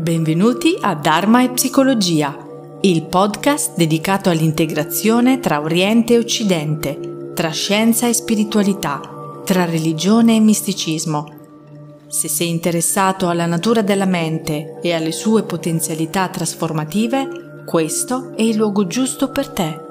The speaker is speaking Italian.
Benvenuti a Dharma e Psicologia, il podcast dedicato all'integrazione tra Oriente e Occidente, tra scienza e spiritualità, tra religione e misticismo. Se sei interessato alla natura della mente e alle sue potenzialità trasformative, questo è il luogo giusto per te.